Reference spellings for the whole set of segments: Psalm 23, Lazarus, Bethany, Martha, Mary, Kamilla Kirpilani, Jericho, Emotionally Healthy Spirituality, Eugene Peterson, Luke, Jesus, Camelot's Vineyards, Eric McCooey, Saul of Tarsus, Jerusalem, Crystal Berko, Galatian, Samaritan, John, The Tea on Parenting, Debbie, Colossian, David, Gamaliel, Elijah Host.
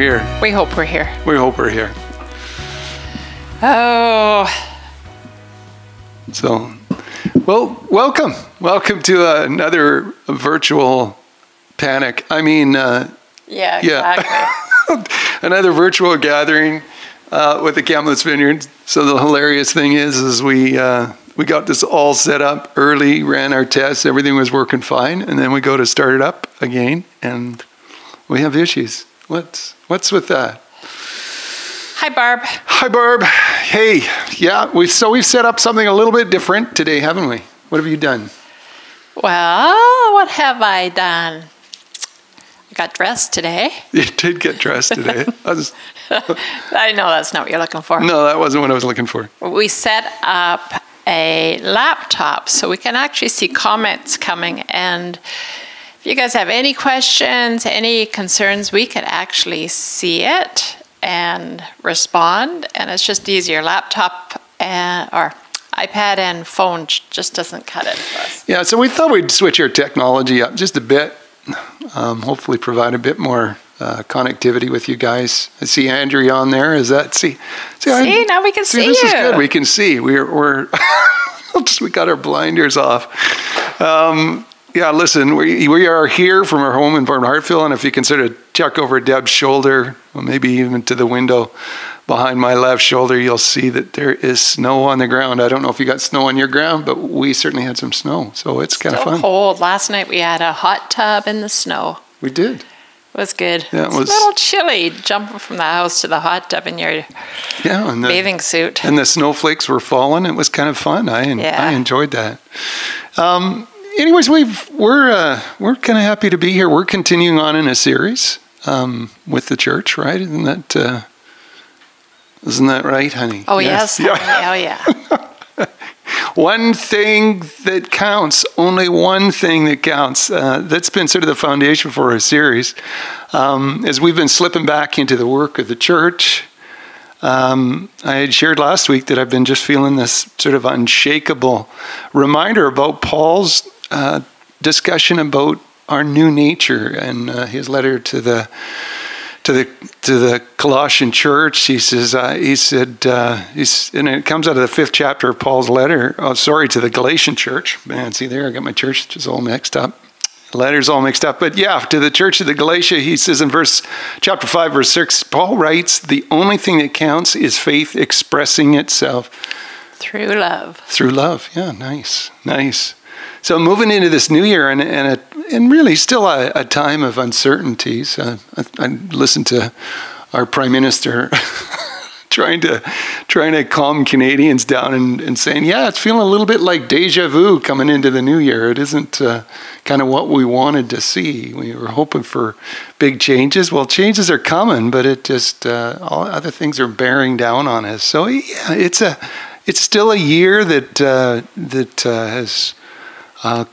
here. We hope we're here. We hope we're here. Oh. So, well, welcome. Welcome to another virtual panic. Yeah, exactly. Yeah. Another virtual gathering with the Camelot's Vineyards. So the hilarious thing is we got this all set up early, ran our tests, everything was working fine, and then we go to start it up again, and we have issues. What's with that? Hi, Barb. Hey, yeah, we've set up something a little bit different today, haven't we? What have you done? Well, what have I done? I got dressed today. You did get dressed today. I know that's not what you're looking for. No, that wasn't what I was looking for. We set up a laptop so we can actually see comments coming, and if you guys have any questions, any concerns, we can actually see it and respond, and it's just easier. Laptop and or iPad and phone just doesn't cut it for us. Yeah, so we thought we'd switch our technology up just a bit, hopefully provide a bit more connectivity with you guys. I see Andrea on there. Is that see now we can see this you. This is good. We can see. We're we got our blinders off. Yeah, listen, we are here from our home in Hartfield, and if you can sort of check over Deb's shoulder, or maybe even to the window behind my left shoulder, you'll see that there is snow on the ground. I don't know if you got snow on your ground, but we certainly had some snow, so it's kind of fun. Still cold. Last night we had a hot tub in the snow. We did. It was good. Yeah, it was a little chilly jumping from the house to the hot tub in your bathing suit. And the snowflakes were falling. It was kind of fun. I enjoyed that. Anyways, we're kind of happy to be here. We're continuing on in a series with the church, right? Isn't that right, honey? Oh yes. Oh yeah. One thing that counts, only one thing that counts. That's been sort of the foundation for our series, as we've been slipping back into the work of the church. I had shared last week that I've been just feeling this sort of unshakable reminder about Paul's discussion about our new nature, and his letter to the Colossian church. He says, and it comes out of the 5th chapter of Paul's letter. Oh, sorry, to the Galatian church. Man, see there, I got my churches all mixed up. Letters all mixed up. But yeah, to the church of the Galatia, he says in chapter 5, verse 6, Paul writes, the only thing that counts is faith expressing itself. Through love. Through love. Yeah, nice. So moving into this new year, and really still a time of uncertainties. I listened to our Prime Minister trying to calm Canadians down and saying, yeah, it's feeling a little bit like deja vu coming into the new year. It isn't kind of what we wanted to see. We were hoping for big changes. Well, changes are coming, but it just all other things are bearing down on us. So yeah, it's still a year that has.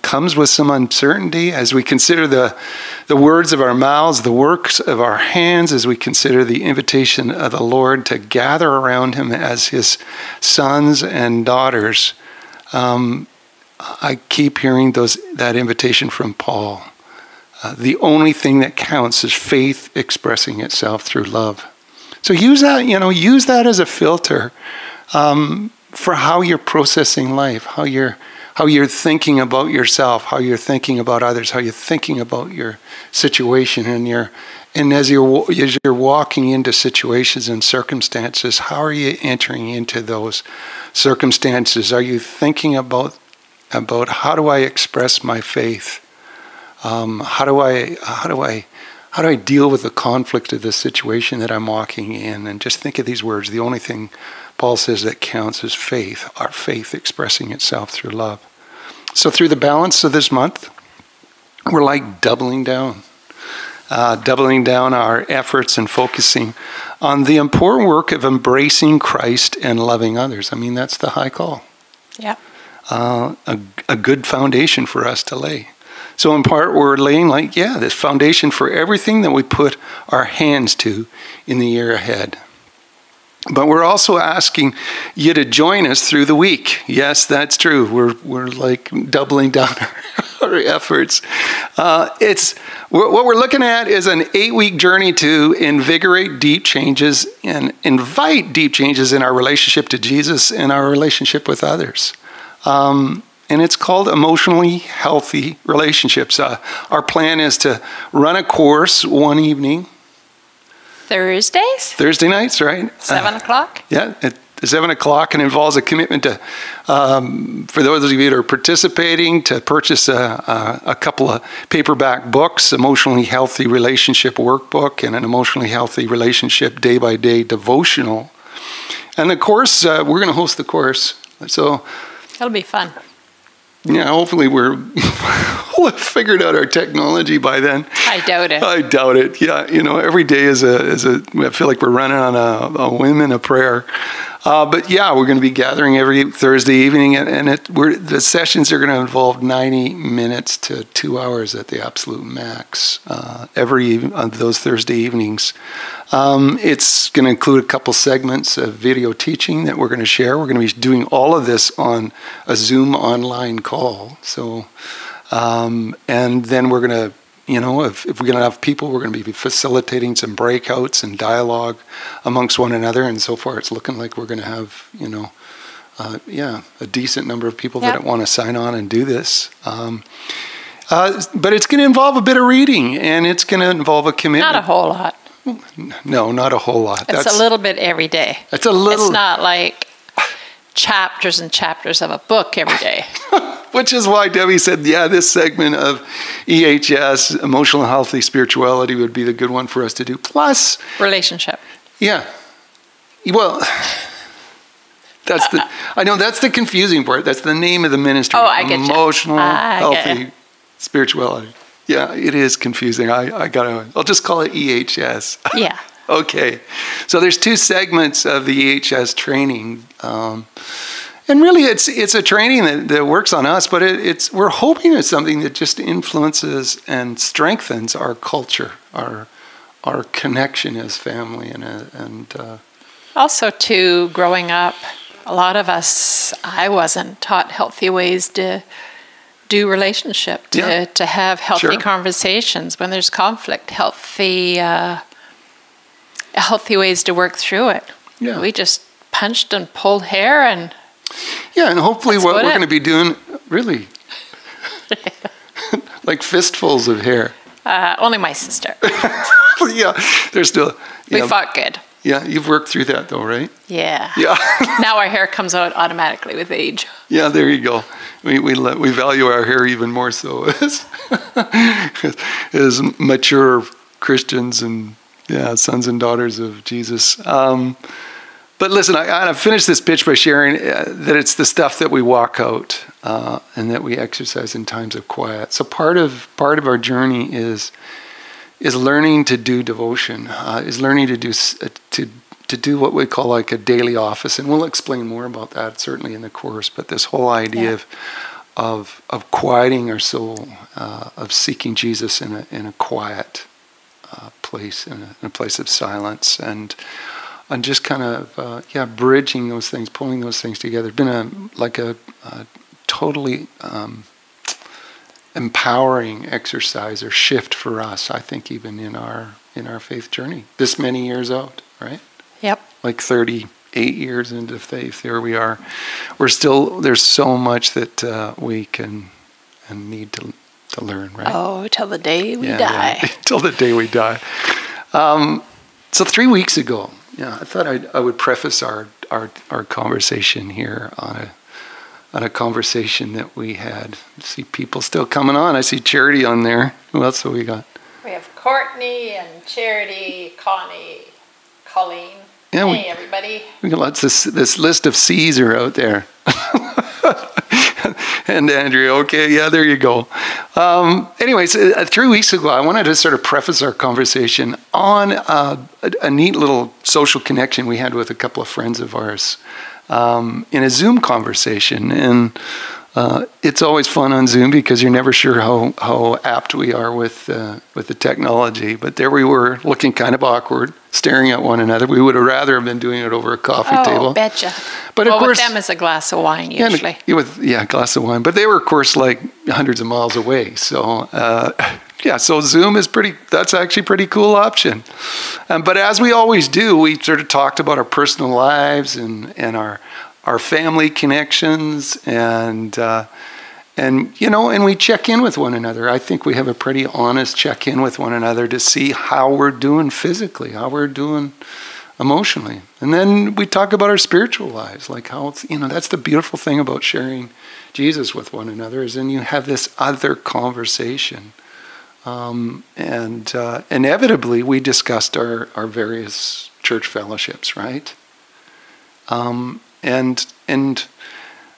Comes with some uncertainty as we consider the words of our mouths, the works of our hands, as we consider the invitation of the Lord to gather around him as his sons and daughters. I keep hearing that invitation from Paul. The only thing that counts is faith expressing itself through love. So use that as a filter for how you're processing life, how you're thinking about yourself, how you're thinking about others, how you're thinking about your situation, and as you're walking into situations and circumstances, how are you entering into those circumstances? Are you thinking about how do I express my faith? How do I deal with the conflict of the situation that I'm walking in? And just think of these words: the only thing Paul says that counts is faith, our faith expressing itself through love. So through the balance of this month, we're like doubling down our efforts and focusing on the important work of embracing Christ and loving others. I mean, that's the high call. Yeah. A good foundation for us to lay. So in part, we're laying this foundation for everything that we put our hands to in the year ahead. But we're also asking you to join us through the week. Yes, that's true. We're like doubling down our efforts What we're looking at is an 8-week journey to invigorate deep changes and invite deep changes in our relationship to Jesus and our relationship with others. And it's called Emotionally Healthy Relationships. Our plan is to run a course one evening. Thursday nights, right? 7 o'clock. Yeah, at 7 o'clock, and involves a commitment to, for those of you that are participating, to purchase a couple of paperback books, Emotionally Healthy Relationship Workbook and an Emotionally Healthy Relationship Day-by-Day Devotional. And the course, we're going to host the course. So it'll be fun. Yeah, hopefully we'll have figured out our technology by then. I doubt it. Yeah, every day is a. I feel like we're running on a whim and a prayer. But yeah, we're going to be gathering every Thursday evening, the sessions are going to involve 90 minutes to 2 hours at the absolute max. On those Thursday evenings, it's going to include a couple segments of video teaching that we're going to share. We're going to be doing all of this on a Zoom online call. So, and then we're going to. If we're going to have people, we're going to be facilitating some breakouts and dialogue amongst one another. And so far, it's looking like we're going to have, a decent number of people that want to sign on and do this. But it's going to involve a bit of reading, and it's going to involve a commitment. Not a whole lot. No, not a whole lot. That's a little bit every day. It's not like chapters and chapters of a book every day. Which is why Debbie said, this segment of EHS, Emotional Healthy Spirituality, would be the good one for us to do. Plus... relationship. Yeah. Well, that's the confusing part. That's the name of the ministry. Oh, I get you. Emotional Healthy Spirituality. Yeah, it is confusing. I'll just call it EHS. Yeah. Okay. So there's 2 segments of the EHS training. And really, it's a training that works on us, but we're hoping it's something that just influences and strengthens our culture, our connection as family, and also too, growing up, a lot of us, I wasn't taught healthy ways to do relationship, to have healthy conversations when there's conflict, healthy ways to work through it. Yeah. We just punched and pulled hair and. Yeah, and hopefully what we're going to be doing, really, like fistfuls of hair. Only my sister. Yeah, there's still... Yeah. We fought good. Yeah, you've worked through that though, right? Yeah. Yeah. Now our hair comes out automatically with age. Yeah, there you go. We value our hair even more so as mature Christians and sons and daughters of Jesus. But listen, I finished this pitch by sharing that it's the stuff that we walk out and that we exercise in times of quiet. So part of our journey is learning to do devotion, is learning to do what we call like a daily office, and we'll explain more about that certainly in the course. But this whole idea of quieting our soul, of seeking Jesus in a quiet place, in a place of silence, and. And just kind of, bridging those things, pulling those things together. It's been a totally empowering exercise or shift for us, I think, even in our faith journey. This many years out, right? Yep. Like 38 years into faith, here we are. We're still, there's so much that we can and need to learn, right? Oh, till the day we die. Yeah. Till the day we die. So 3 weeks ago, I thought I would preface our conversation here on a conversation that we had. I see people still coming on. I see Charity on there. Who else have we got? We have Courtney and Charity, Connie, Colleen. Yeah, hey, everybody. We got lots of this list of C's are out there. And Andrea, okay, yeah, there you go. Anyways, 3 weeks ago, I wanted to sort of preface our conversation on a neat little social connection we had with a couple of friends of ours in a Zoom conversation. And It's always fun on Zoom because you're never sure how apt we are with the technology. But there we were, looking kind of awkward, staring at one another. We would have rather have been doing it over a coffee table. Oh, betcha. But well, of course, with them is a glass of wine usually. Yeah, a glass of wine. But they were, of course, like hundreds of miles away. So so Zoom is that's actually a pretty cool option. But as we always do, we sort of talked about our personal lives and our family connections, and we check in with one another. I think we have a pretty honest check in with one another to see how we're doing physically, how we're doing emotionally, and then we talk about our spiritual lives, like how it's, that's the beautiful thing about sharing Jesus with one another is then you have this other conversation, and inevitably we discussed our various church fellowships, right? And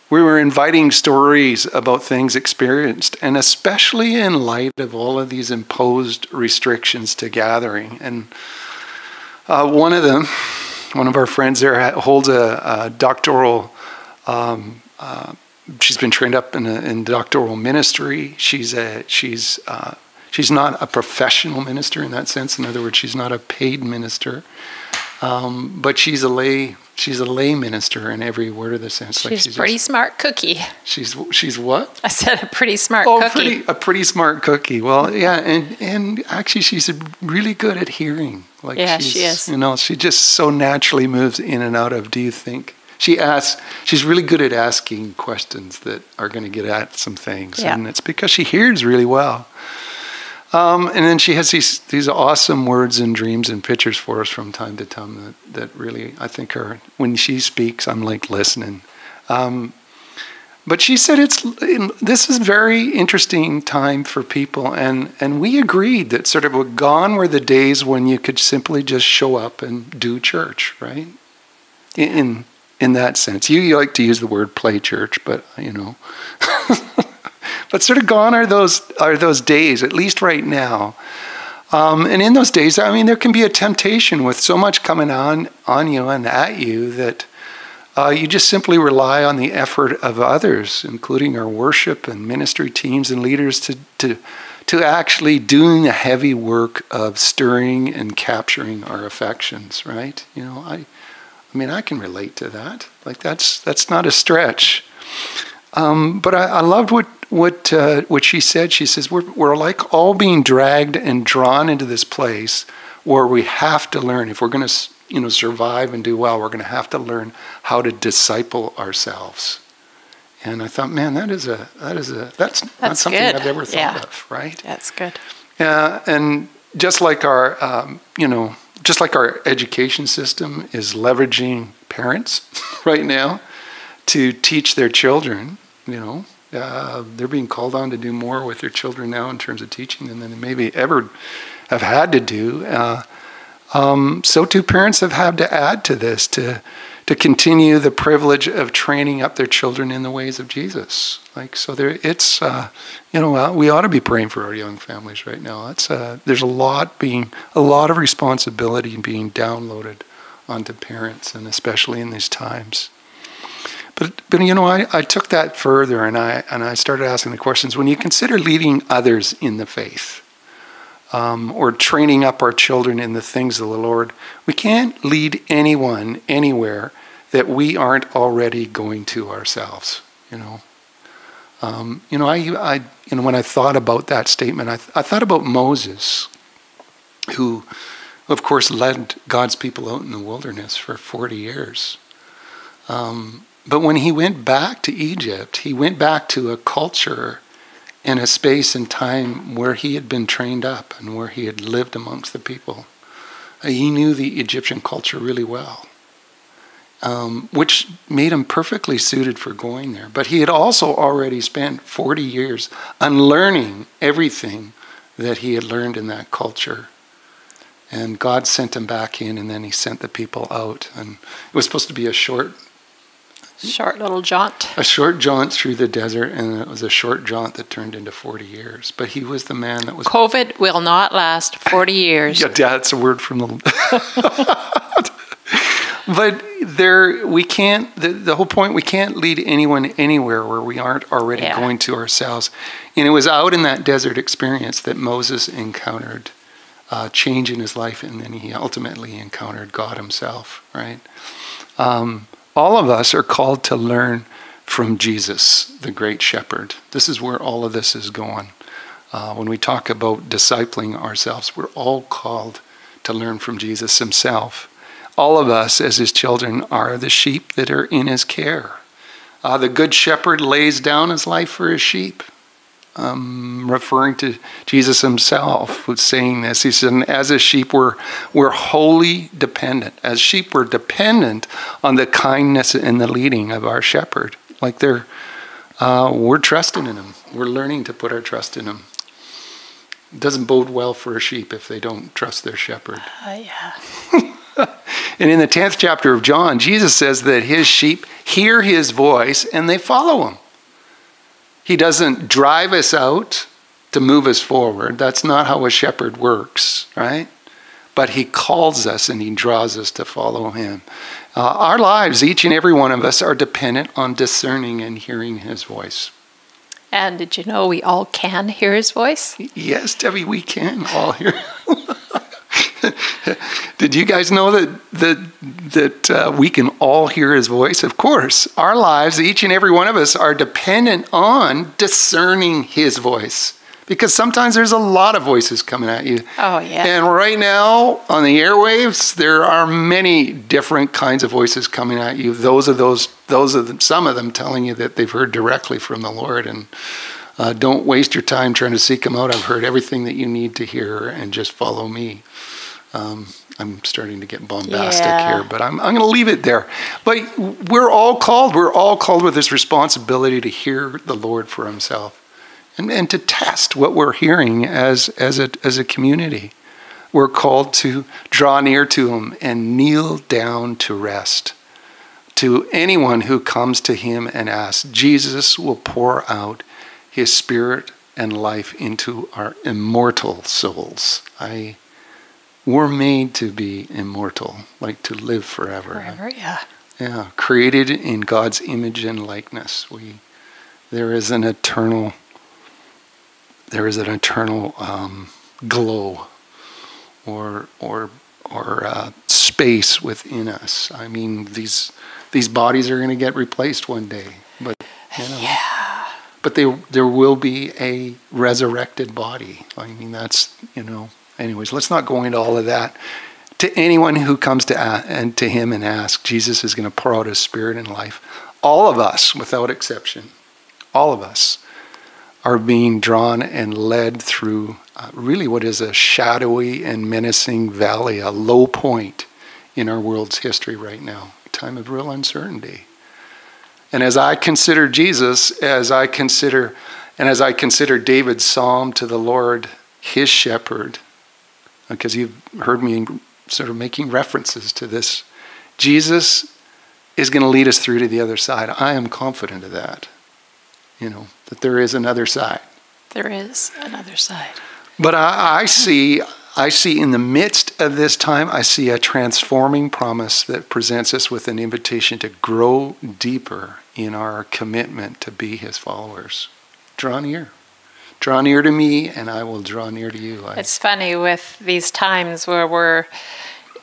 we were inviting stories about things experienced, and especially in light of all of these imposed restrictions to gathering. And one of our friends there holds a doctoral, she's been trained up in doctoral ministry. She's not a professional minister in that sense. In other words, she's not a paid minister. But she's a lay minister in every word of the sense. She's pretty smart cookie. She's what? I said a pretty smart cookie. A pretty smart cookie. Well, yeah, and actually she's really good at hearing. Like yeah, she is. She just so naturally moves in and out of. Do you think she asks? She's really good at asking questions that are going to get at some things, yeah. And it's because she hears really well. And then she has these awesome words and dreams and pictures for us from time to time that really, I think, when she speaks, I'm like listening. But she said this is a very interesting time for people. And we agreed that sort of gone were the days when you could simply just show up and do church, right? In that sense. You like to use the word play church, but, But sort of gone are those days, at least right now. And in those days, there can be a temptation with so much coming on you and at you that you just simply rely on the effort of others, including our worship and ministry teams and leaders, to actually doing the heavy work of stirring and capturing our affections. Right? I can relate to that. Like that's not a stretch. But I loved what she said. She says, we're like all being dragged and drawn into this place where we have to learn. If we're going to survive and do well, we're going to have to learn how to disciple ourselves. And I thought, man, that's something good. I've ever thought of, right? That's good. Yeah, and just like our our education system is leveraging parents right now to teach their children, they're being called on to do more with their children now in terms of teaching than they maybe ever have had to do. So too parents have had to add to this to continue the privilege of training up their children in the ways of Jesus. Like so, there it's we ought to be praying for our young families right now. It's there's a lot of responsibility being downloaded onto parents, and especially in these times. But I took that further, and I started asking the questions. When you consider leading others in the faith, or training up our children in the things of the Lord, we can't lead anyone anywhere that we aren't already going to ourselves. When I thought about that statement, I thought about Moses, who, of course, led God's people out in the wilderness for 40 years. But when he went back to Egypt, he went back to a culture and a space and time where he had been trained up and where he had lived amongst the people. He knew the Egyptian culture really well, which made him perfectly suited for going there. But he had also already spent 40 years unlearning everything that he had learned in that culture. And God sent him back in, and then he sent the people out. And it was supposed to be a short little jaunt. A short jaunt through the desert, and it was a short jaunt that turned into 40 years. But he was the man that was... COVID will not last 40 years. Yeah, that's a word from the... But the whole point, we can't lead anyone anywhere where we aren't already going to ourselves. And it was out in that desert experience that Moses encountered change in his life, and then he ultimately encountered God himself, right? All of us are called to learn from Jesus, the great shepherd. This is where all of this is going. When we talk about discipling ourselves, we're all called to learn from Jesus himself. All of us as his children are the sheep that are in his care. The good shepherd lays down his life for his sheep. Referring to Jesus himself who's saying this, he said, as a sheep, we're wholly dependent. As sheep, we're dependent on the kindness and the leading of our shepherd. Like we're trusting in him. We're learning to put our trust in him. It doesn't bode well for a sheep if they don't trust their shepherd. Yeah. And in the 10th chapter of John, Jesus says that his sheep hear his voice and they follow him. He doesn't drive us out to move us forward. That's not how a shepherd works, right? But he calls us and he draws us to follow him. Our lives, each and every one of us, are dependent on discerning and hearing his voice. And did you know we all can hear his voice? Yes, Debbie, we can all hear. Did you guys know that we can all hear his voice? Of course. Our lives, each and every one of us, are dependent on discerning his voice. Because sometimes there's a lot of voices coming at you. Oh, yeah. And right now, on the airwaves, there are many different kinds of voices coming at you. Some of them telling you that they've heard directly from the Lord. And don't waste your time trying to seek him out. I've heard everything that you need to hear, and just follow me. I'm starting to get bombastic here, but I'm going to leave it there. But we're all called with this responsibility to hear the Lord for himself, and to test what we're hearing as a community. We're called to draw near to him and kneel down to rest. To anyone who comes to him and asks, Jesus will pour out his spirit and life into our immortal souls. We're made to be immortal, like to live forever. Forever, yeah. Yeah, created in God's image and likeness. There is an eternal glow or space within us. I mean, these bodies are going to get replaced one day, but But there will be a resurrected body. I mean, that's. Anyways, let's not go into all of that. To anyone who comes to him and asks, Jesus is going to pour out his spirit and life. All of us, without exception, all of us are being drawn and led through really what is a shadowy and menacing valley, a low point in our world's history right now, a time of real uncertainty. And as I consider Jesus, as I consider David's psalm to the Lord, his shepherd, because you've heard me sort of making references to this. Jesus is going to lead us through to the other side. I am confident of that, that there is another side. There is another side. But I see in the midst of this time, I see a transforming promise that presents us with an invitation to grow deeper in our commitment to be his followers. Draw near. Draw near to me, and I will draw near to you. It's funny with these times where we're,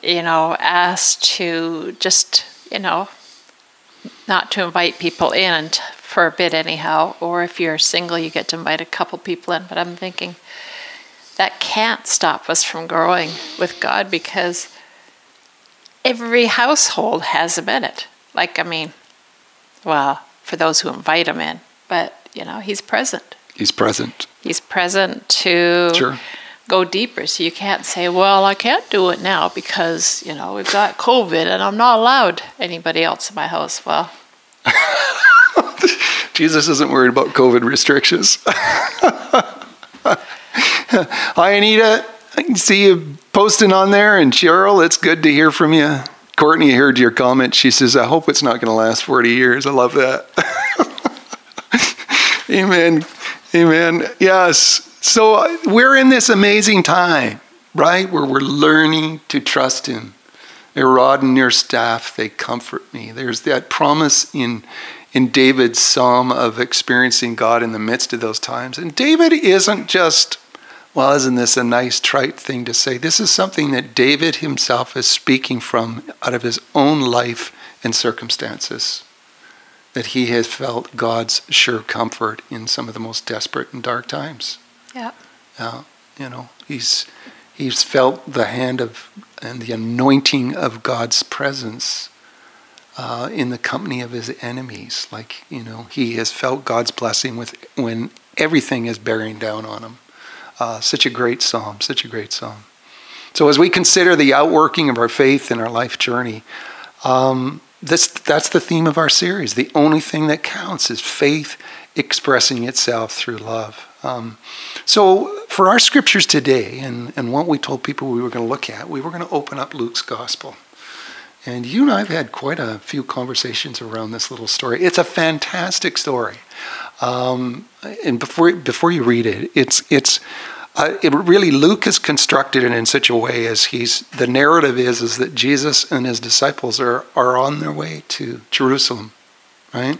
asked to just, not to invite people in for a bit anyhow, or if you're single, you get to invite a couple people in. But I'm thinking that can't stop us from growing with God, because every household has him in it. For those who invite him in, but, he's present. He's present. He's present to go deeper. So you can't say, well, I can't do it now because, we've got COVID and I'm not allowed anybody else in my house. Well, Jesus isn't worried about COVID restrictions. Hi, Anita. I can see you posting on there. And Cheryl, it's good to hear from you. Courtney heard your comment. She says, I hope it's not going to last 40 years. I love that. Amen. Amen. Yes. So we're in this amazing time, right? Where we're learning to trust him. Their rod and their staff, they comfort me. There's that promise in David's psalm of experiencing God in the midst of those times. And David isn't just, well, isn't this a nice trite thing to say? This is something that David himself is speaking from out of his own life and circumstances, that he has felt God's sure comfort in some of the most desperate and dark times. Yeah. You know, he's felt the hand of and the anointing of God's presence in the company of his enemies. Like, you know, he has felt God's blessing with when everything is bearing down on him. Such a great psalm, such a great psalm. So as we consider the outworking of our faith in our life journey, that's the theme of our series. The only thing that counts is faith expressing itself through love. So for our scriptures today and what we told people we were going to look at, we were going to open up Luke's gospel. And you and I have had quite a few conversations around this little story. It's a fantastic story. And before you read it, Luke is constructed it in such a way as the narrative is that Jesus and his disciples are on their way to Jerusalem, right?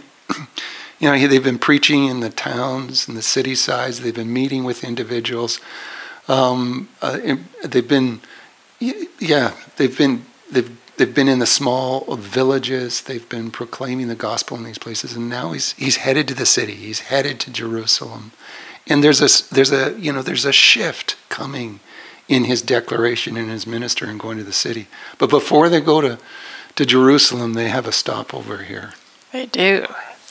You know, they've been preaching in the towns and the city sides. They've been meeting with individuals. They've been in the small villages. They've been proclaiming the gospel in these places, and now he's headed to the city. He's headed to Jerusalem. And there's a shift coming in his declaration and his minister and going to the city. But before they go to Jerusalem, they have a stopover here. They do.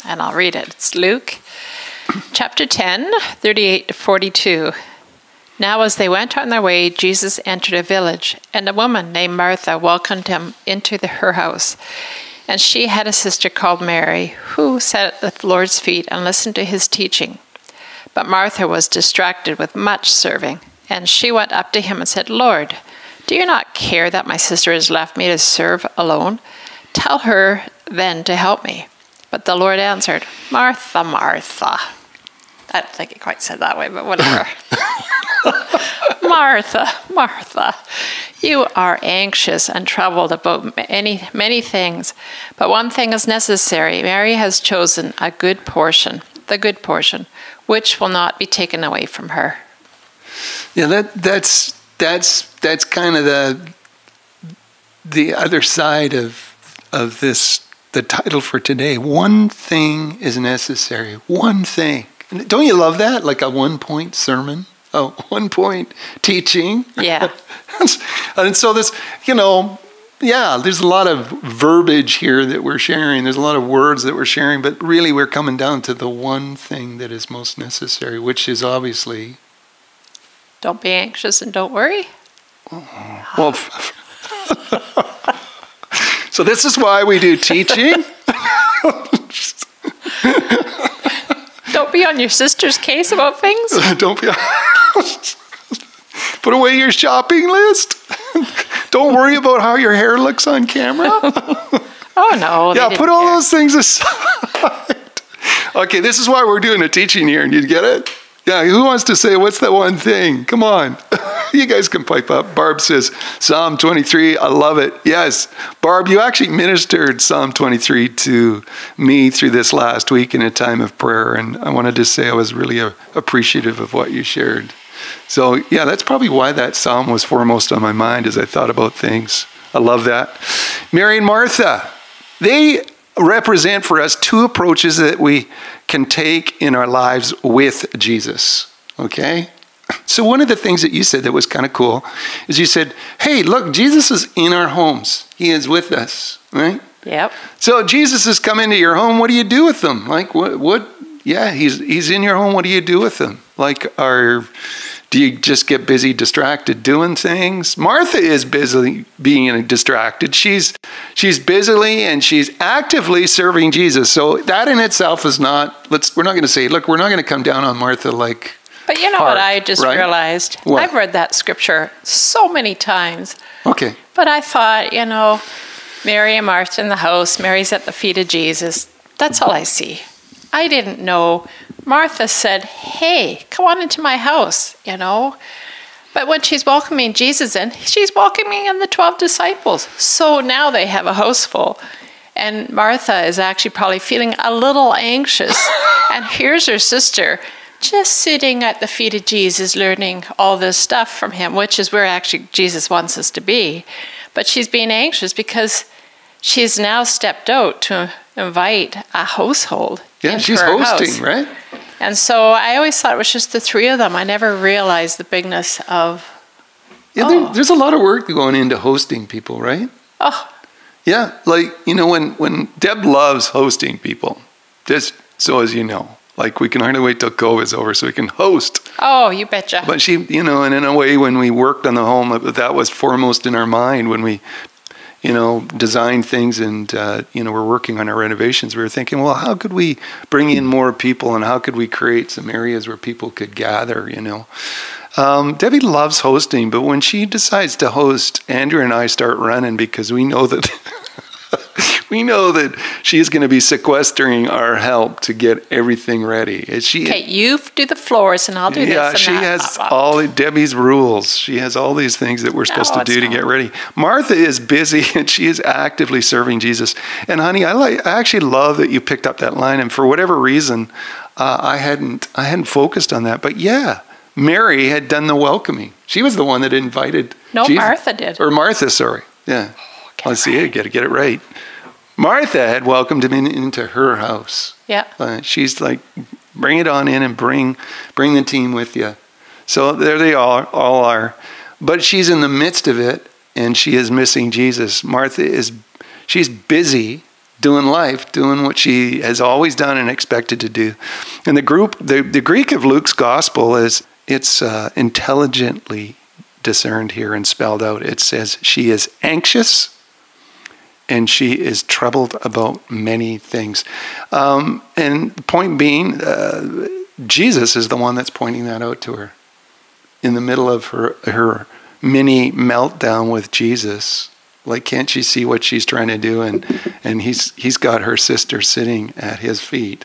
And I'll read it. It's Luke chapter 10, 38 to 42. Now as they went on their way, Jesus entered a village, and a woman named Martha welcomed him into her house. And she had a sister called Mary, who sat at the Lord's feet and listened to his teaching. But Martha was distracted with much serving, and she went up to him and said, Lord, do you not care that my sister has left me to serve alone? Tell her then to help me. But the Lord answered, Martha, Martha. I don't think it quite said that way, but whatever. Martha, Martha, you are anxious and troubled about many things, but one thing is necessary. Mary has chosen a good portion, the good portion, which will not be taken away from her. Yeah, that's kind of the other side of this, the title for today. One thing is necessary. One thing. Don't you love that? Like a one-point sermon, a one-point teaching. Yeah. And so this, you know, yeah, there's a lot of verbiage here that we're sharing. There's a lot of words that we're sharing, but really we're coming down to the one thing that is most necessary, which is obviously... Don't be anxious and don't worry. Well, so this is why we do teaching. Don't be on your sister's case about things. Don't be on... Put away your shopping list. Don't worry about how your hair looks on camera. Oh, no. Yeah, put all those things aside. Okay, this is why we're doing a teaching here. And you get it? Yeah, who wants to say, what's that one thing? Come on. You guys can pipe up. Barb says, Psalm 23, I love it. Yes, Barb, you actually ministered Psalm 23 to me through this last week in a time of prayer. And I wanted to say I was really appreciative of what you shared. So, yeah, that's probably why that psalm was foremost on my mind as I thought about things. I love that. Mary and Martha, they represent for us two approaches that we can take in our lives with Jesus, okay? So one of the things that you said that was kind of cool is you said, hey, look, Jesus is in our homes. He is with us, right? Yep. So Jesus has come into your home. What do you do with them? Like, what? Yeah, he's in your home. What do you do with him? Like, do you just get busy, distracted, doing things? Martha is busily being distracted. She's busily and she's actively serving Jesus. So that in itself is not. We're not going to say, look, we're not going to come down on Martha like. But you know hard, what I just right? realized? What? I've read that scripture so many times. Okay. But I thought, you know, Mary and Martha in the house. Mary's at the feet of Jesus. That's all I see. I didn't know. Martha said, hey, come on into my house, you know. But when she's welcoming Jesus in, she's welcoming in the 12 disciples. So now they have a house full. And Martha is actually probably feeling a little anxious. And here's her sister just sitting at the feet of Jesus, learning all this stuff from him, which is where actually Jesus wants us to be. But she's being anxious because she's now stepped out to invite a household. Yeah, she's hosting, house. Right? And so I always thought it was just the three of them. I never realized the bigness of... Yeah, there's a lot of work going into hosting people, right? Oh. Yeah, like, you know, when Deb loves hosting people, just so as you know. Like, we can hardly wait till COVID's over so we can host. Oh, you betcha. But she, you know, and in a way, when we worked on the home, that was foremost in our mind when we... you know, design things and, you know, we're working on our renovations. We were thinking, well, how could we bring in more people and how could we create some areas where people could gather, you know? Debbie loves hosting, but when she decides to host, Andrew and I start running because we know that she's going to be sequestering our help to get everything ready. Okay, you do the floors and I'll do this. Yeah, she has all Debbie's rules. She has all these things that we're supposed to do to get ready. Martha is busy and she is actively serving Jesus. And honey, I actually love that you picked up that line. And for whatever reason, I hadn't focused on that. But yeah, Mary had done the welcoming. She was the one that invited. No, Jesus. Martha did. Or Martha, sorry. Yeah. Get it right. Martha had welcomed him into her house. Yeah. She's like, bring it on in and bring the team with you. So there they all are. But she's in the midst of it, and she is missing Jesus. Martha she's busy doing life, doing what she has always done and expected to do. And the group, the Greek of Luke's gospel is, it's intelligently discerned here and spelled out. It says she is anxious, and she is troubled about many things. And the point being, Jesus is the one that's pointing that out to her. In the middle of her mini meltdown with Jesus, like, can't she see what she's trying to do? And he's got her sister sitting at his feet.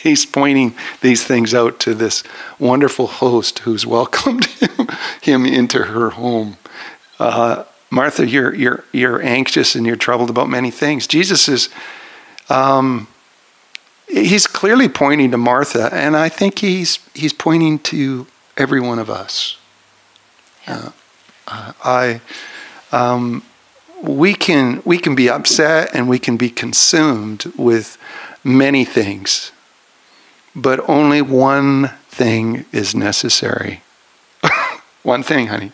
He's pointing these things out to this wonderful host who's welcomed him into her home. Martha, you're anxious and you're troubled about many things. Jesus is, he's clearly pointing to Martha, and I think he's pointing to every one of us. Yeah. We can be upset and we can be consumed with many things, but only one thing is necessary. One thing, honey.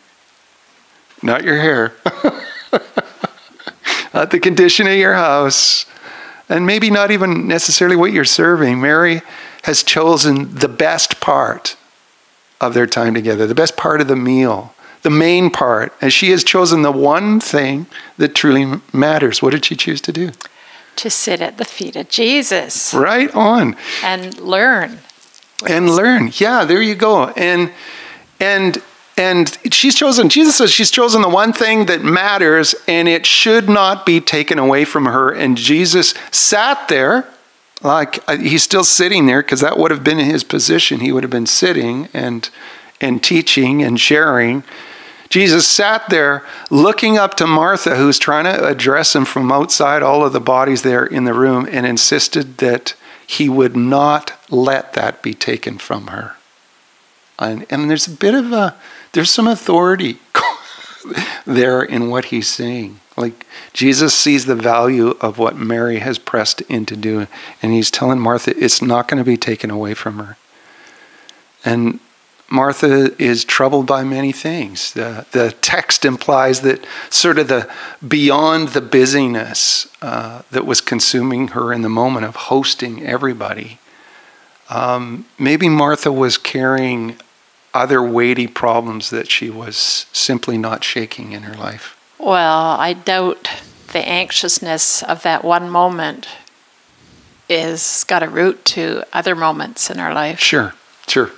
Not your hair, not the condition of your house, and maybe not even necessarily what you're serving. Mary has chosen the best part of their time together, the best part of the meal, the main part. And she has chosen the one thing that truly matters. What did she choose to do? To sit at the feet of Jesus. Right on. And learn. Yeah, there you go. And she's chosen, Jesus says she's chosen the one thing that matters, and it should not be taken away from her. And Jesus sat there, like he's still sitting there, because that would have been his position. He would have been sitting and teaching and sharing. Jesus sat there looking up to Martha, who's trying to address him from outside all of the bodies there in the room, and insisted that he would not let that be taken from her. And there's a bit of there's some authority there in what he's saying. Like, Jesus sees the value of what Mary has pressed into doing. And he's telling Martha, it's not going to be taken away from her. And Martha is troubled by many things. The text implies that sort of the beyond the busyness that was consuming her in the moment of hosting everybody. Maybe Martha was carrying other weighty problems that she was simply not shaking in her life. Well, I doubt the anxiousness of that one moment is got a root to other moments in our life. Sure.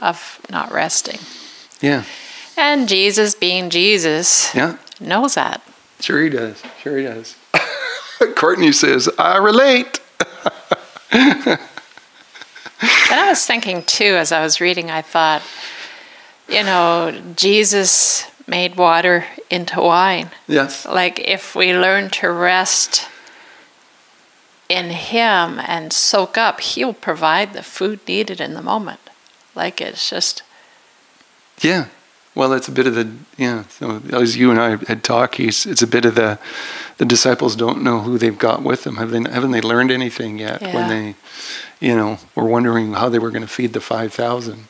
Of not resting. Yeah. And Jesus being Jesus knows that. Sure he does. Courtney says, I relate. And I was thinking, too, as I was reading, I thought, you know, Jesus made water into wine. Yes. Like if we learn to rest in Him and soak up, He'll provide the food needed in the moment. Like it's just... Yeah. Well, it's a bit of the, yeah, as you and I had talked, it's a bit of the disciples don't know who they've got with them. Haven't they learned anything yet when they, you know, were wondering how they were going to feed the 5,000?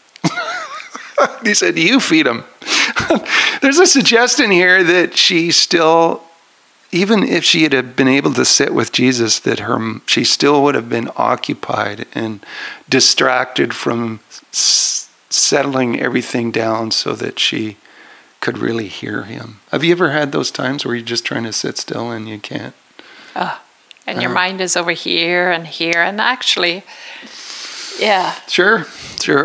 He said, you feed them. There's a suggestion here that she still, even if she had been able to sit with Jesus, that she still would have been occupied and distracted from settling everything down so that she could really hear Him. Have you ever had those times where you're just trying to sit still and you can't? Oh, and your mind is over here and here, and actually, yeah. Sure.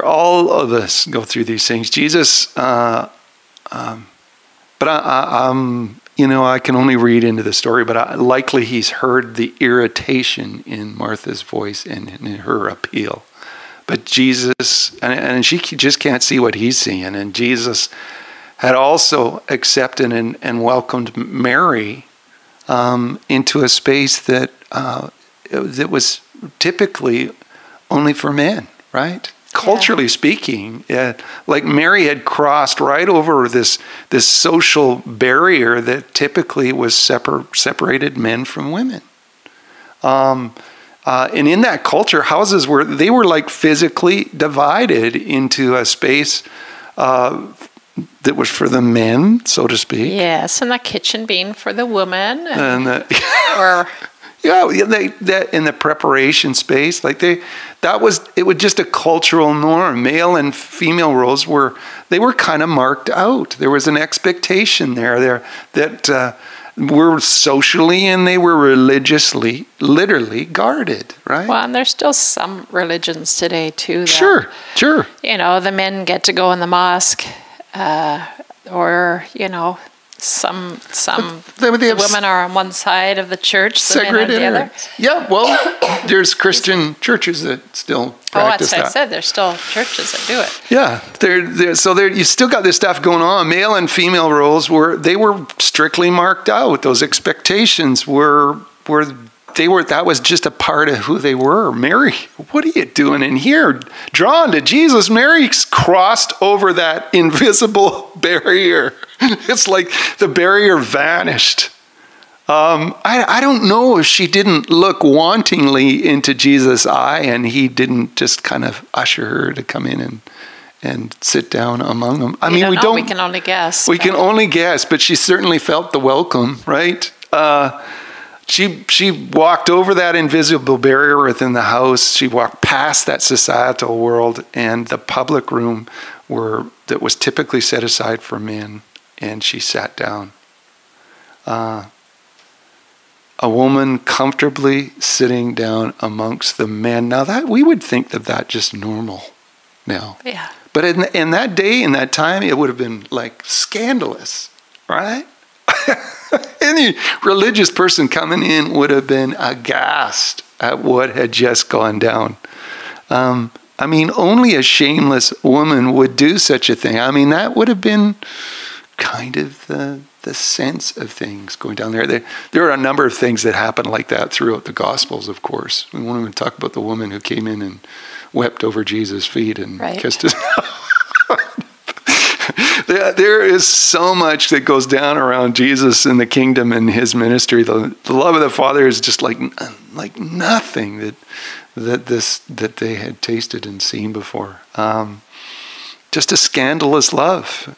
All of us go through these things. Jesus, but you know, I can only read into the story, but likely He's heard the irritation in Martha's voice and in her appeal. But Jesus, and she just can't see what He's seeing. And Jesus had also accepted and welcomed Mary into a space that was typically only for men, right? Yeah. Culturally speaking, like Mary had crossed right over this social barrier that typically was separated men from women. And in that culture, houses were like physically divided into a space that was for the men, so to speak. Yes, and the kitchen being for the woman, in the preparation space, it was just a cultural norm. Male and female roles were kind of marked out. There was an expectation there that. Were socially and they were religiously, literally guarded, right? Well, and there's still some religions today, too. That, sure. You know, the men get to go in the mosque, or, you know, some the women are on one side of the church, the men on the other. Yeah, well, there's Christian churches that still practice that. Oh, that's what I said. There's still churches that do it. Yeah, you still got this stuff going on. Male and female roles were strictly marked out. Those expectations that was just a part of who they were. Mary, what are you doing in here? Drawn to Jesus, Mary's crossed over that invisible barrier. It's like the barrier vanished. I don't know if she didn't look wantingly into Jesus' eye and He didn't just kind of usher her to come in and sit down among them. I mean, we don't know. We can only guess. But she certainly felt the welcome, right? She walked over that invisible barrier within the house. She walked past that societal world and the public room that was typically set aside for men, and she sat down. A woman comfortably sitting down amongst the men. Now that we would think of that just normal now. Yeah. But in that day, in that time, it would have been like scandalous, right? Any religious person coming in would have been aghast at what had just gone down. I mean, only a shameless woman would do such a thing. I mean, that would have been kind of the sense of things going down there. There are a number of things that happen like that throughout the Gospels, of course. We won't even talk about the woman who came in and wept over Jesus' feet and kissed His. There is so much that goes down around Jesus and the kingdom and His ministry. The love of the Father is just like nothing that they had tasted and seen before. Just a scandalous love.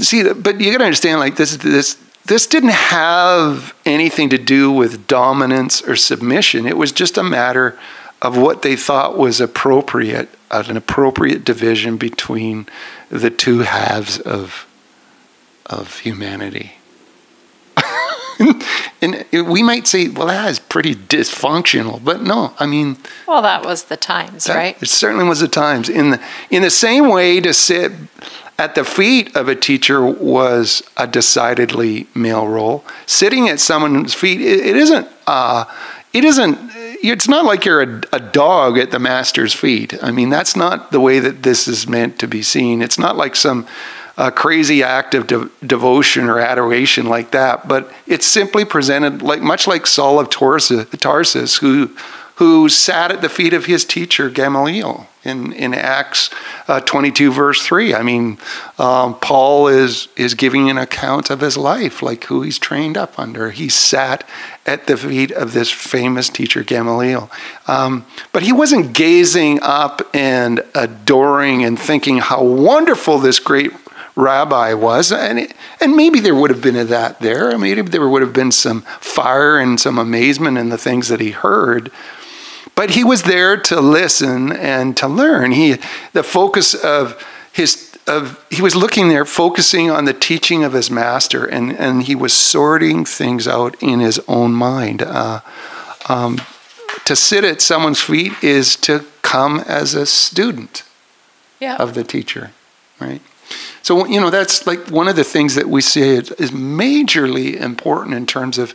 See, but you got to understand, like this didn't have anything to do with dominance or submission. It was just a matter of what they thought was appropriate, an appropriate division between the two halves of humanity. And we might say, well, that is pretty dysfunctional, but no, I mean... Well, that was the times, right? It certainly was the times. In the same way, to sit at the feet of a teacher was a decidedly male role. Sitting at someone's feet, it isn't... it's not like you're a dog at the master's feet. I mean, that's not the way that this is meant to be seen. It's not like some crazy act of devotion or adoration like that, but it's simply presented like much like Saul of Tarsus, who sat at the feet of his teacher Gamaliel in Acts 22 verse 3. I mean, Paul is giving an account of his life, like who he's trained up under. He sat at the feet of this famous teacher Gamaliel, but he wasn't gazing up and adoring and thinking how wonderful this great rabbi was, and maybe there would have been that there. I mean, there would have been some fire and some amazement in the things that he heard, but he was there to listen and to learn. He was looking there, focusing on the teaching of his master, and he was sorting things out in his own mind. To sit at someone's feet is to come as a student of the teacher, right? So, you know, that's like one of the things that we see is majorly important in terms of,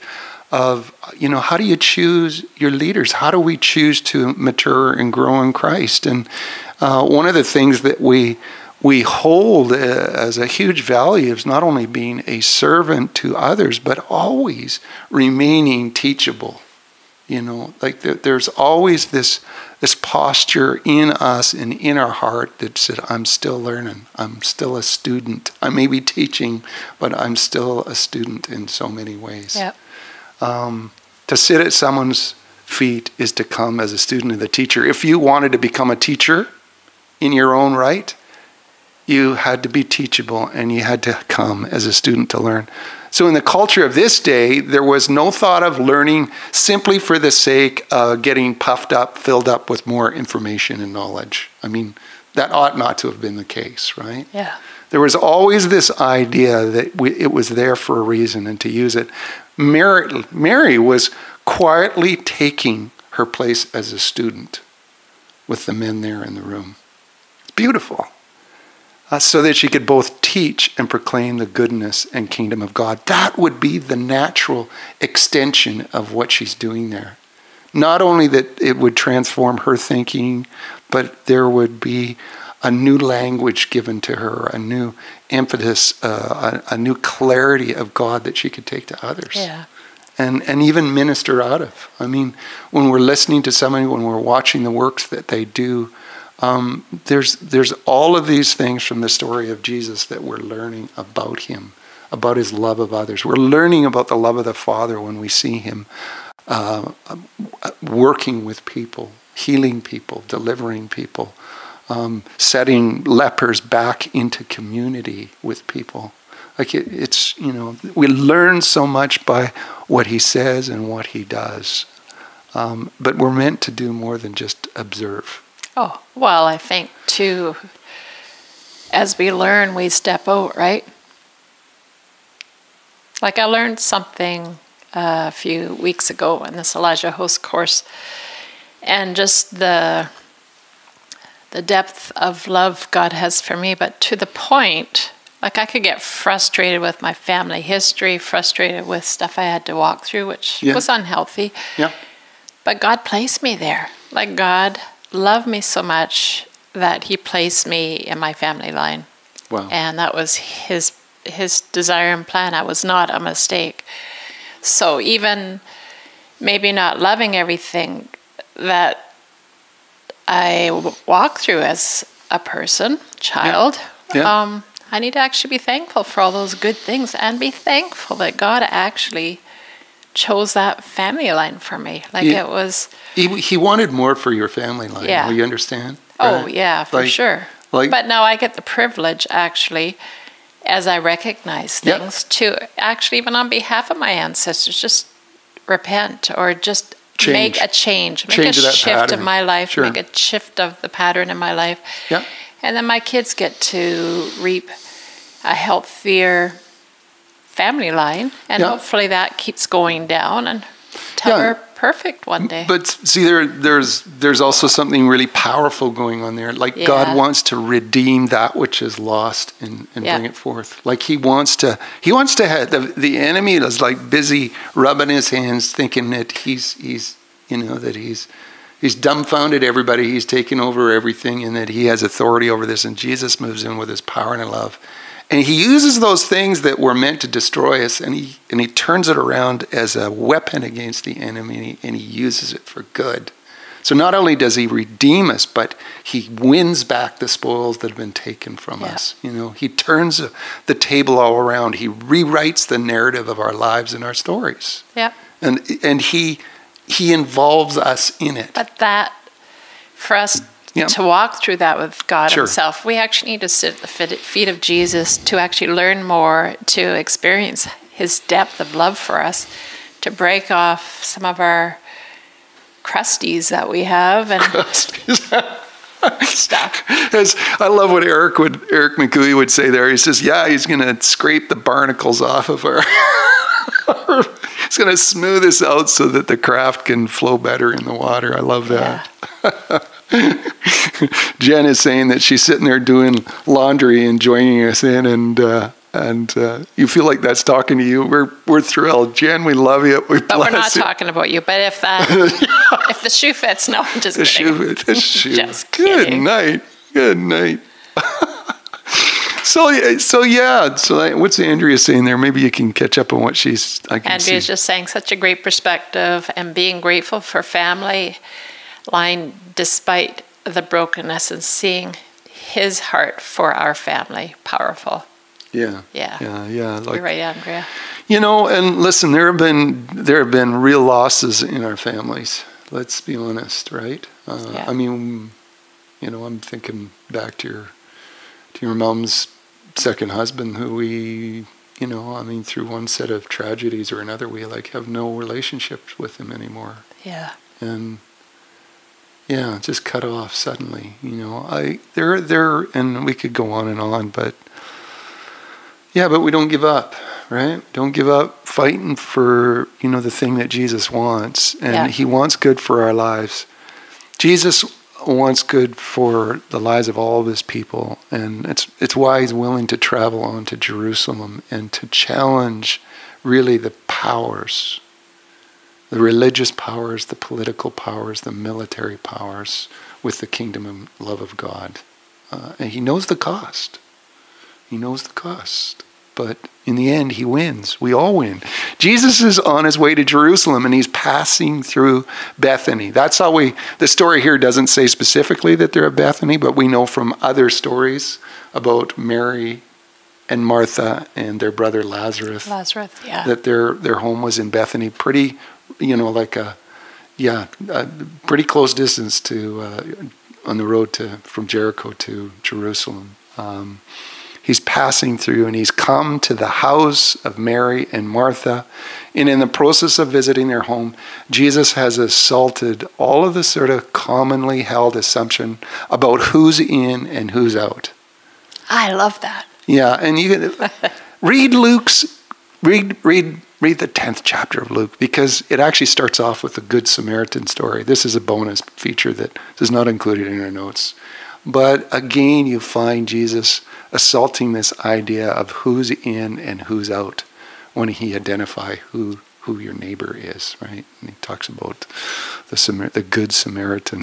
you know, how do you choose your leaders? How do we choose to mature and grow in Christ? And one of the things that we hold as a huge value is not only being a servant to others, but always remaining teachable. You know, like there's always this posture in us and in our heart that said, I'm still learning. I'm still a student. I may be teaching, but I'm still a student in so many ways. Yep. To sit at someone's feet is to come as a student of the teacher. If you wanted to become a teacher in your own right, you had to be teachable and you had to come as a student to learn. So in the culture of this day, there was no thought of learning simply for the sake of getting puffed up, filled up with more information and knowledge. I mean, that ought not to have been the case, right? Yeah. There was always this idea that it was there for a reason and to use it. Mary was quietly taking her place as a student with the men there in the room. It's beautiful. So that she could both teach and proclaim the goodness and kingdom of God. That would be the natural extension of what she's doing there. Not only that it would transform her thinking, but there would be a new language given to her, a new emphasis, a new clarity of God that she could take to others. Yeah. And even minister out of. I mean, when we're listening to somebody, when we're watching the works that they do, there's all of these things from the story of Jesus that we're learning about him, about his love of others. We're learning about the love of the Father when we see him working with people, healing people, delivering people, setting lepers back into community with people. Like it's, you know, we learn so much by what he says and what he does. But we're meant to do more than just observe. Oh, well, I think, too, as we learn, we step out, right? Like I learned something a few weeks ago in this Elijah Host course, and just the depth of love God has for me, but to the point, like I could get frustrated with my family history, frustrated with stuff I had to walk through, which was unhealthy. Yeah. But God placed me there. Like God loved me so much that he placed me in my family line. Wow. And that was his desire and plan. I was not a mistake. So even maybe not loving everything that I walk through as a person, child, I need to actually be thankful for all those good things and be thankful that God actually chose that family line for me. Like it was... He wanted more for your family line. Yeah. Will you understand? Right? Oh, yeah, for sure. Like, but now I get the privilege, actually, as I recognize things, to actually, even on behalf of my ancestors, just repent or just make a change. Make a shift of my life. Sure. Make a shift of the pattern in my life. Yeah. And then my kids get to reap a healthier family line. And hopefully that keeps going down and tell her perfect one day. But see, there's also something really powerful going on there. Like God wants to redeem that which is lost and bring it forth. Like he wants to have the enemy is like busy rubbing his hands thinking that he's You know, that he's dumbfounded everybody. He's taken over everything, and that he has authority over this. And Jesus moves in with his power and love. And he uses those things that were meant to destroy us, and he turns it around as a weapon against the enemy, and he uses it for good. So not only does he redeem us, but he wins back the spoils that have been taken from us. You know, he turns the table all around. He rewrites the narrative of our lives and our stories. Yeah. And he involves us in it. But that, for us, to walk through that with God himself, we actually need to sit at the feet of Jesus to actually learn more, to experience his depth of love for us, to break off some of our crusties that we have and stuff. I love what Eric McCooey would say there. He says, he's going to scrape the barnacles off of our... It's going to smooth this out so that the craft can flow better in the water. I love that. Yeah. Jen is saying that she's sitting there doing laundry and joining us in, and you feel like that's talking to you. We're thrilled. Jen, we love you. But we're not talking about you. But if if the shoe fits, no, I'm just kidding. The shoe. Just kidding. Good night. Good night. So what's Andrea saying there? Maybe you can catch up on what she's... Andrea's just saying such a great perspective and being grateful for family line despite the brokenness and seeing his heart for our family. Powerful. Yeah. Yeah. Yeah. Yeah. You're right, Andrea. You know, and listen, there have been real losses in our families. Let's be honest, right? I mean, you know, I'm thinking back to your mom's second husband, who we, you know, I mean, through one set of tragedies or another, we like have no relationship with him anymore. Yeah. And just cut off suddenly, you know. And we could go on and on, but but we don't give up, right? Don't give up fighting for, you know, the thing that Jesus wants, and he wants good for our lives. Jesus wants good for the lives of all of his people, and it's why he's willing to travel on to Jerusalem and to challenge really the powers, the religious powers, the political powers, the military powers, with the kingdom and love of God. And he knows the cost. But in the end, he wins. We all win. Jesus is on his way to Jerusalem, and he's passing through Bethany. That's how the story here doesn't say specifically that they're at Bethany, but we know from other stories about Mary and Martha and their brother Lazarus, that their home was in Bethany, pretty, you know, like a pretty close distance to on the road from Jericho to Jerusalem. He's passing through, and he's come to the house of Mary and Martha. And in the process of visiting their home, Jesus has assaulted all of the sort of commonly held assumption about who's in and who's out. I love that. Yeah, and you can read the 10th chapter of Luke, because it actually starts off with the Good Samaritan story. This is a bonus feature that is not included in our notes. But again, you find Jesus assaulting this idea of who's in and who's out when he identifies who your neighbor is, right? And he talks about the Good Samaritan.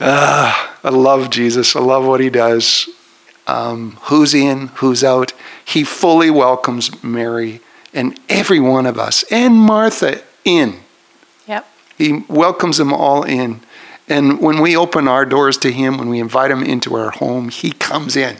I love Jesus. I love what he does. Who's in, who's out. He fully welcomes Mary and every one of us, and Martha in. Yep. He welcomes them all in. And when we open our doors to him, when we invite him into our home, he comes in.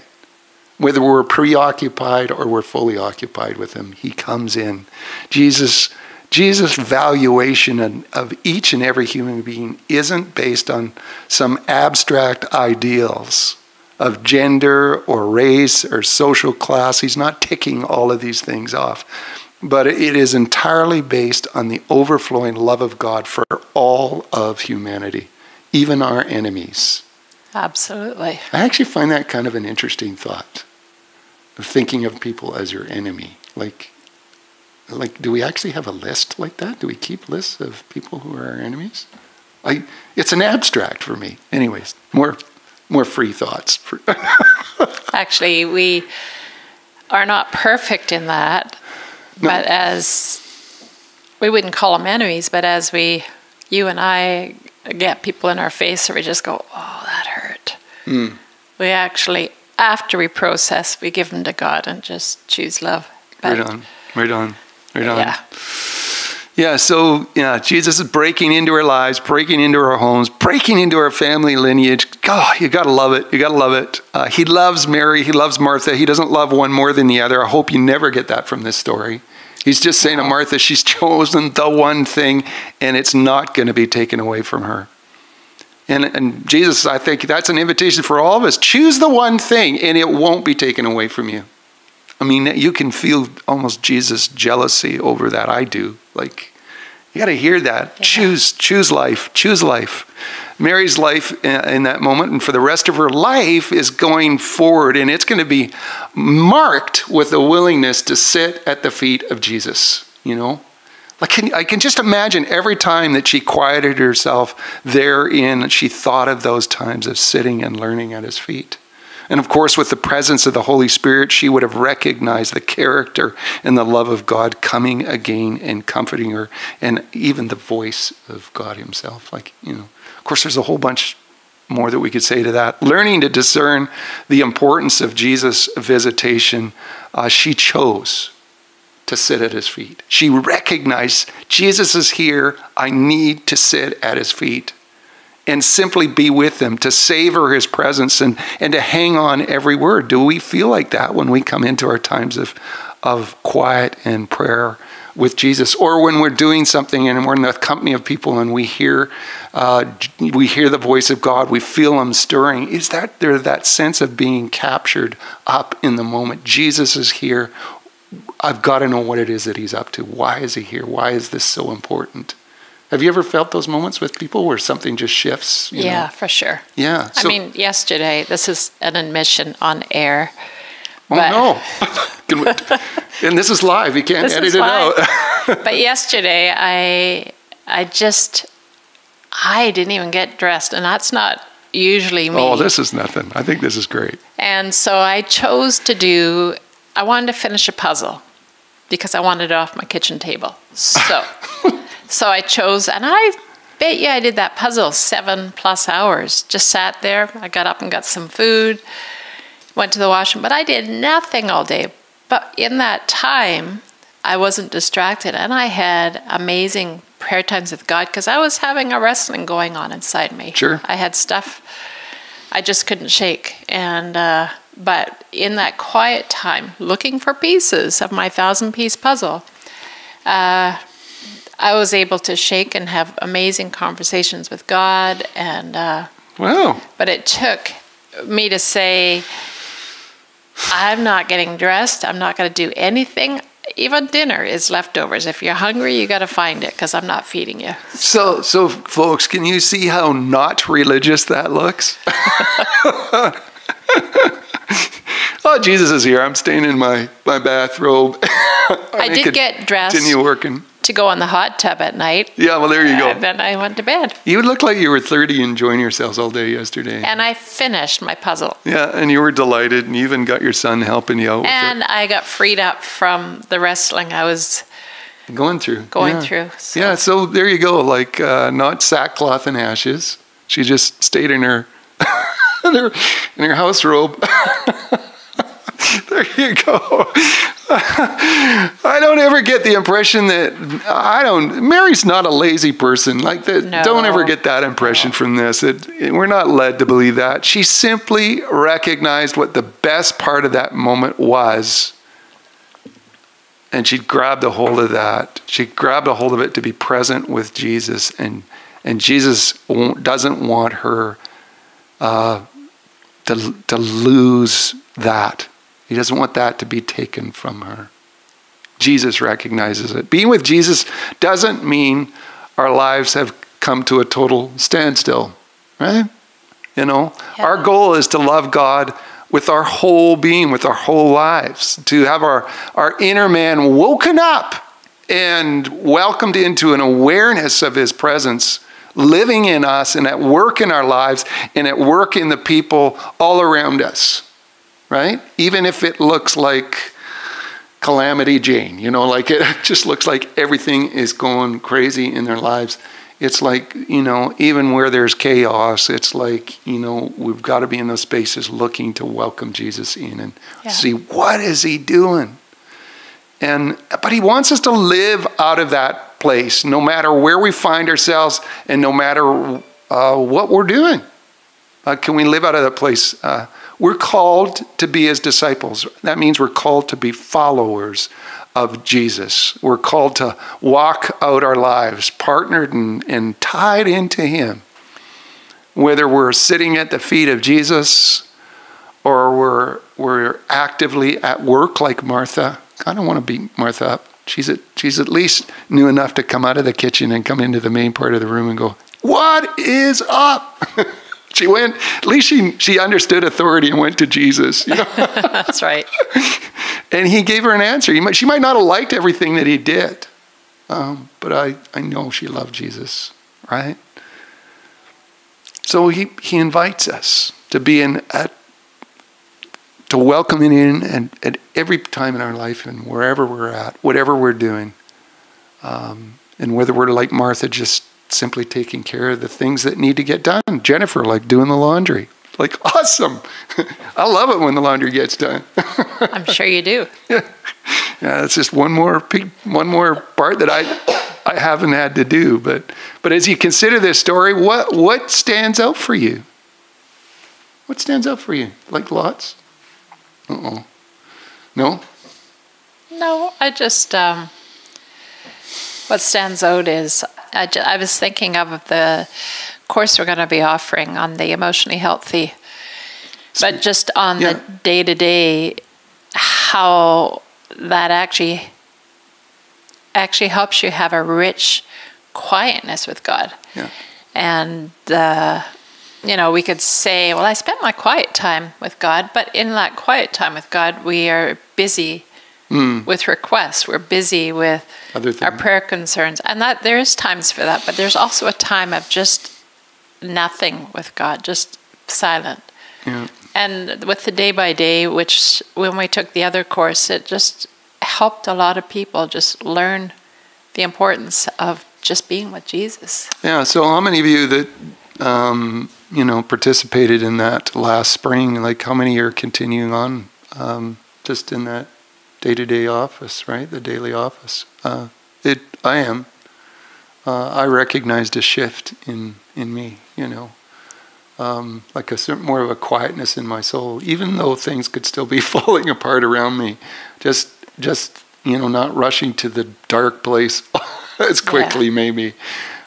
Whether we're preoccupied or we're fully occupied with him, he comes in. Jesus' valuation of each and every human being isn't based on some abstract ideals of gender or race or social class. He's not ticking all of these things off. But it is entirely based on the overflowing love of God for all of humanity, even our enemies. Absolutely. I actually find that kind of an interesting thought, of thinking of people as your enemy. Like, do we actually have a list like that? Do we keep lists of people who are our enemies? It's an abstract for me. Anyways, more free thoughts. Actually, we are not perfect in that, no. But as we wouldn't call them enemies, but as you and I get people in our face, we just go, oh, that hurt. Mm. We actually, after we process, we give them to God and just choose love. But right on. Yeah, Jesus is breaking into our lives, breaking into our homes, breaking into our family lineage. God, you got to love it. You got to love it. He loves Mary. He loves Martha. He doesn't love one more than the other. I hope you never get that from this story. He's just saying to Martha, she's chosen the one thing, and it's not going to be taken away from her. And Jesus, I think that's an invitation for all of us. Choose the one thing, and it won't be taken away from you. I mean, you can feel almost Jesus' jealousy over that. I do. Like, you got to hear that. Yeah. Choose life. Mary's life in that moment and for the rest of her life is going forward, and it's going to be marked with a willingness to sit at the feet of Jesus, you know? I can just imagine every time that she quieted herself therein, she thought of those times of sitting and learning at his feet. And of course, with the presence of the Holy Spirit, she would have recognized the character and the love of God coming again and comforting her, and even the voice of God himself. Of course, there's a whole bunch more that we could say to that. Learning to discern the importance of Jesus' visitation, she chose to sit at his feet. She recognized, Jesus is here, I need to sit at his feet and simply be with him, to savor his presence and to hang on every word. Do we feel like that when we come into our times of quiet and prayer with Jesus, or when we're doing something and we're in the company of people and we hear the voice of God, we feel him stirring? Is that there, that sense of being captured up in the moment? Jesus is here. I've got to know what it is that he's up to. Why is he here? Why is this so important? Have you ever felt those moments with people where something just shifts? Yeah, for sure. Yeah. So, I mean, yesterday, this is an admission on air. Oh, no. And this is live. You can't edit it out. But yesterday, I didn't even get dressed. And that's not usually me. Oh, this is nothing. I think this is great. And so I wanted to finish a puzzle because I wanted it off my kitchen table. So I chose, and I bet you I did that puzzle 7+ hours. Just sat there. I got up and got some food, went to the washroom, but I did nothing all day. But in that time, I wasn't distracted, and I had amazing prayer times with God because I was having a wrestling going on inside me. Sure. I had stuff I just couldn't shake, and but in that quiet time, looking for pieces of my 1,000-piece puzzle, I was able to shake and have amazing conversations with God. And wow! But it took me to say, I'm not getting dressed. I'm not going to do anything. Even dinner is leftovers. If you're hungry, you got to find it because I'm not feeding you. So folks, can you see how not religious that looks? Oh, Jesus is here. I'm staying in my bathrobe. I did get dressed. Continue working. To go on the hot tub at night. Yeah, well, there you go. And then I went to bed. You looked like you were 30 enjoying yourselves all day yesterday. And I finished my puzzle. Yeah, and you were delighted, and you even got your son helping you out with it. And I got freed up from the wrestling I was going through. So. Yeah, so there you go. Like, not sackcloth and ashes. She just stayed in her in her house robe. There you go. I don't ever get the impression Mary's not a lazy person. Like, Don't ever get that impression from this. We're not led to believe that. She simply recognized what the best part of that moment was. And she grabbed a hold of that. She grabbed a hold of it to be present with Jesus. And Jesus doesn't want her to lose that. He doesn't want that to be taken from her. Jesus recognizes it. Being with Jesus doesn't mean our lives have come to a total standstill, right? Our goal is to love God with our whole being, with our whole lives, to have our inner man woken up and welcomed into an awareness of his presence living in us and at work in our lives and at work in the people all around us. Right? Even if it looks like Calamity Jane, you know, like it just looks like everything is going crazy in their lives. It's like, you know, even where there's chaos, it's like, you know, we've got to be in those spaces looking to welcome Jesus in and see what is he doing. But he wants us to live out of that place, no matter where we find ourselves and no matter what we're doing. Can we live out of that place? We're called to be his disciples. That means we're called to be followers of Jesus. We're called to walk out our lives partnered and tied into him. Whether we're sitting at the feet of Jesus or we're actively at work like Martha. I don't want to beat Martha up. She's at least knew enough to come out of the kitchen and come into the main part of the room and go, "What is up?" She went, at least she understood authority and went to Jesus. You know? That's right. And he gave her an answer. She might not have liked everything that he did, but I know she loved Jesus, right? So he invites us to be to welcome him in and at every time in our life and wherever we're at, whatever we're doing, and whether we're like Martha, just simply taking care of the things that need to get done. Jennifer, like doing the laundry. Like, awesome. I love it when the laundry gets done. I'm sure you do. Yeah, that's just one more part that I haven't had to do. But as you consider this story, what stands out for you? What stands out for you? Like lots? Uh-oh. No? No, I just, what stands out is, I was thinking of the course we're going to be offering on the emotionally healthy, but just on the day-to-day, how that actually helps you have a rich quietness with God. Yeah. And, you know, we could say, well, I spent my quiet time with God, but in that quiet time with God, we are busy with requests. We're busy with our prayer concerns. And that there is times for that, but there's also a time of just nothing with God, just silent. Yeah. And with the day by day, which when we took the other course, it just helped a lot of people just learn the importance of just being with Jesus. Yeah, so how many of you that, you know, participated in that last spring, like how many are continuing on just in that day-to-day office, right? The daily office. I am. I recognized a shift in me, you know, like a certain more of a quietness in my soul, even though things could still be falling apart around me. Just you know, not rushing to the dark place as quickly, maybe.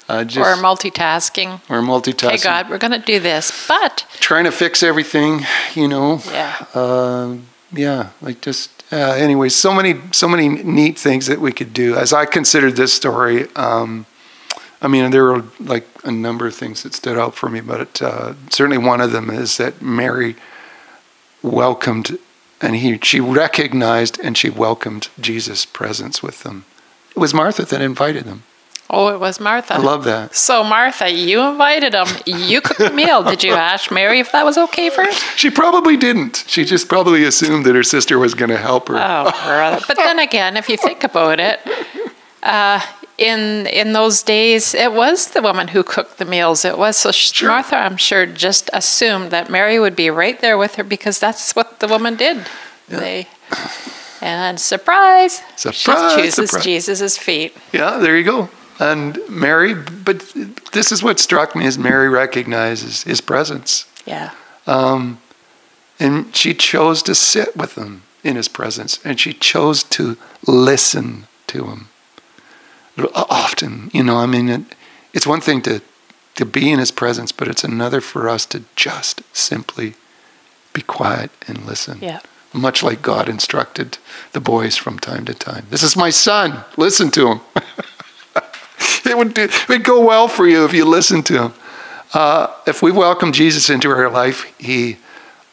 Or multitasking. Hey, God, we're going to do this, but trying to fix everything, you know. Yeah. Anyway, so many neat things that we could do. As I considered this story, I mean, there were like a number of things that stood out for me, but certainly one of them is that Mary welcomed, and she recognized and she welcomed Jesus' presence with them. It was Martha that invited them. Oh, it was Martha. I love that. So, Martha, you invited him. You cooked the meal. Did you ask Mary if that was okay for her? She probably didn't. She just probably assumed that her sister was going to help her. Oh, brother. But then again, if you think about it, in those days, it was the woman who cooked the meals. It was. So Martha, I'm sure, just assumed that Mary would be right there with her because that's what the woman did. Yeah. And surprise, she chooses Jesus' feet. Yeah, there you go. And Mary, but this is what struck me, is Mary recognizes his presence. Yeah. And she chose to sit with him in his presence. And she chose to listen to him. Often, you know, I mean, it's one thing to be in his presence, but it's another for us to just simply be quiet and listen. Yeah. Much like God instructed the boys from time to time. This is my son. Listen to him. It would go well for you if you listened to him. If we welcome Jesus into our life,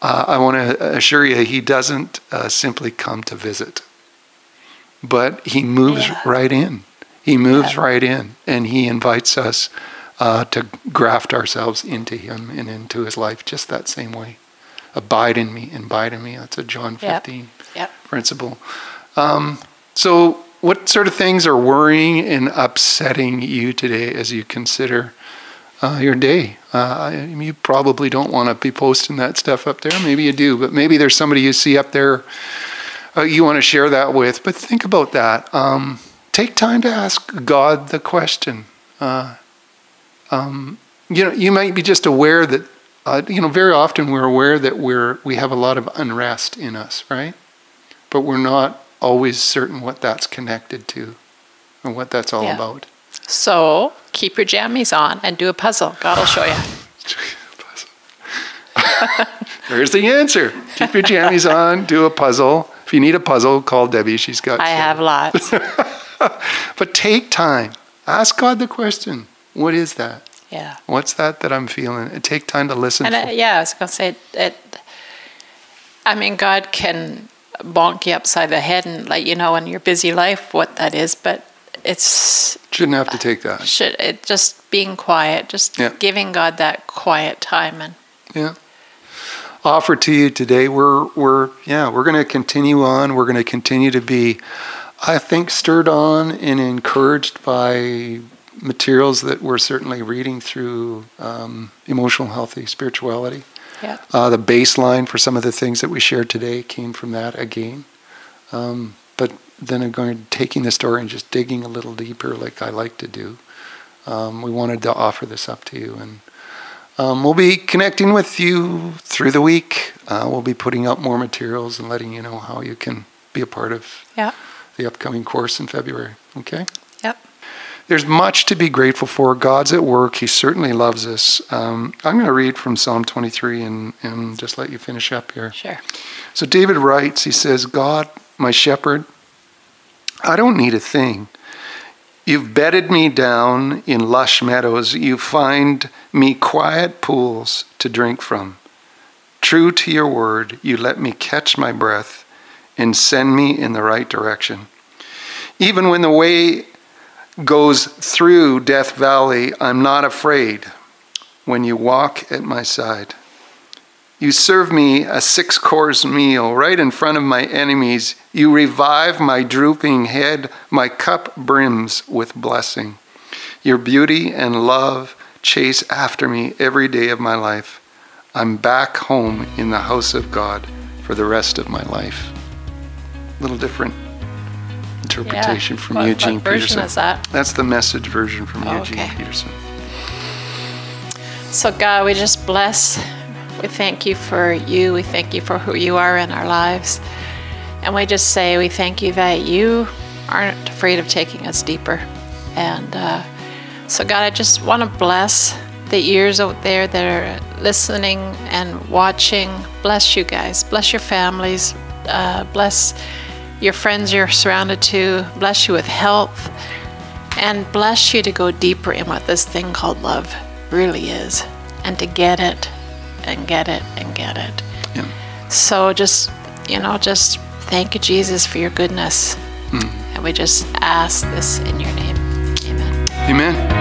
I want to assure you, he doesn't simply come to visit, but he moves right in. He moves right in, and he invites us to graft ourselves into him and into his life just that same way. Abide in me, abide in me. That's a John 15 principle. So what sort of things are worrying and upsetting you today as you consider your day? You probably don't want to be posting that stuff up there. Maybe you do, but maybe there's somebody you see up there you want to share that with. But think about that. Take time to ask God the question. You know, you might be just aware that, you know, very often we're aware that we have a lot of unrest in us, right? But we're not always certain what that's connected to and what that's all about. So keep your jammies on and do a puzzle. God will show you. There's the answer. Keep your jammies on, do a puzzle. If you need a puzzle, call Debbie. She's got I have lots. But take time. Ask God the question. What is that? Yeah. What's that I'm feeling? It take time to listen. And I was going to say, I mean, God can bonk you upside the head and let you know in your busy life what that is, but it's... Shouldn't have to take that. Just being quiet, giving God that quiet time. Yeah. Offer to you today, we're going to continue on. We're going to continue to be, I think, stirred on and encouraged by materials that we're certainly reading through Emotional Healthy Spirituality. Yeah. The baseline for some of the things that we shared today came from that again. But then I'm going taking the story and just digging a little deeper like I like to do. We wanted to offer this up to you. And we'll be connecting with you through the week. We'll be putting up more materials and letting you know how you can be a part of the upcoming course in February. Okay? Yep. There's much to be grateful for. God's at work. He certainly loves us. I'm going to read from Psalm 23 and just let you finish up here. Sure. So David writes, he says, God, my shepherd, I don't need a thing. You've bedded me down in lush meadows. You find me quiet pools to drink from. True to your word, you let me catch my breath and send me in the right direction. Even when the way goes through Death Valley, I'm not afraid when you walk at my side. You serve me a 6-course meal right in front of my enemies. You revive my drooping head. My cup brims with blessing. Your beauty and love chase after me every day of my life. I'm back home in the house of God for the rest of my life. A little different interpretation from Eugene Peterson. What version is that? That's the Message version from Eugene Peterson. So God, we just bless. We thank you for you. We thank you for who you are in our lives. And we just say we thank you that you aren't afraid of taking us deeper. And so God, I just want to bless the ears out there that are listening and watching. Bless you guys. Bless your families. Bless your friends you're surrounded to, bless you with health, and bless you to go deeper in what this thing called love really is, and to get it, and get it, and get it. Yeah. So just thank you, Jesus, for your goodness. And we just ask this in your name. Amen. Amen.